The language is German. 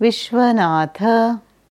Vishwanatha.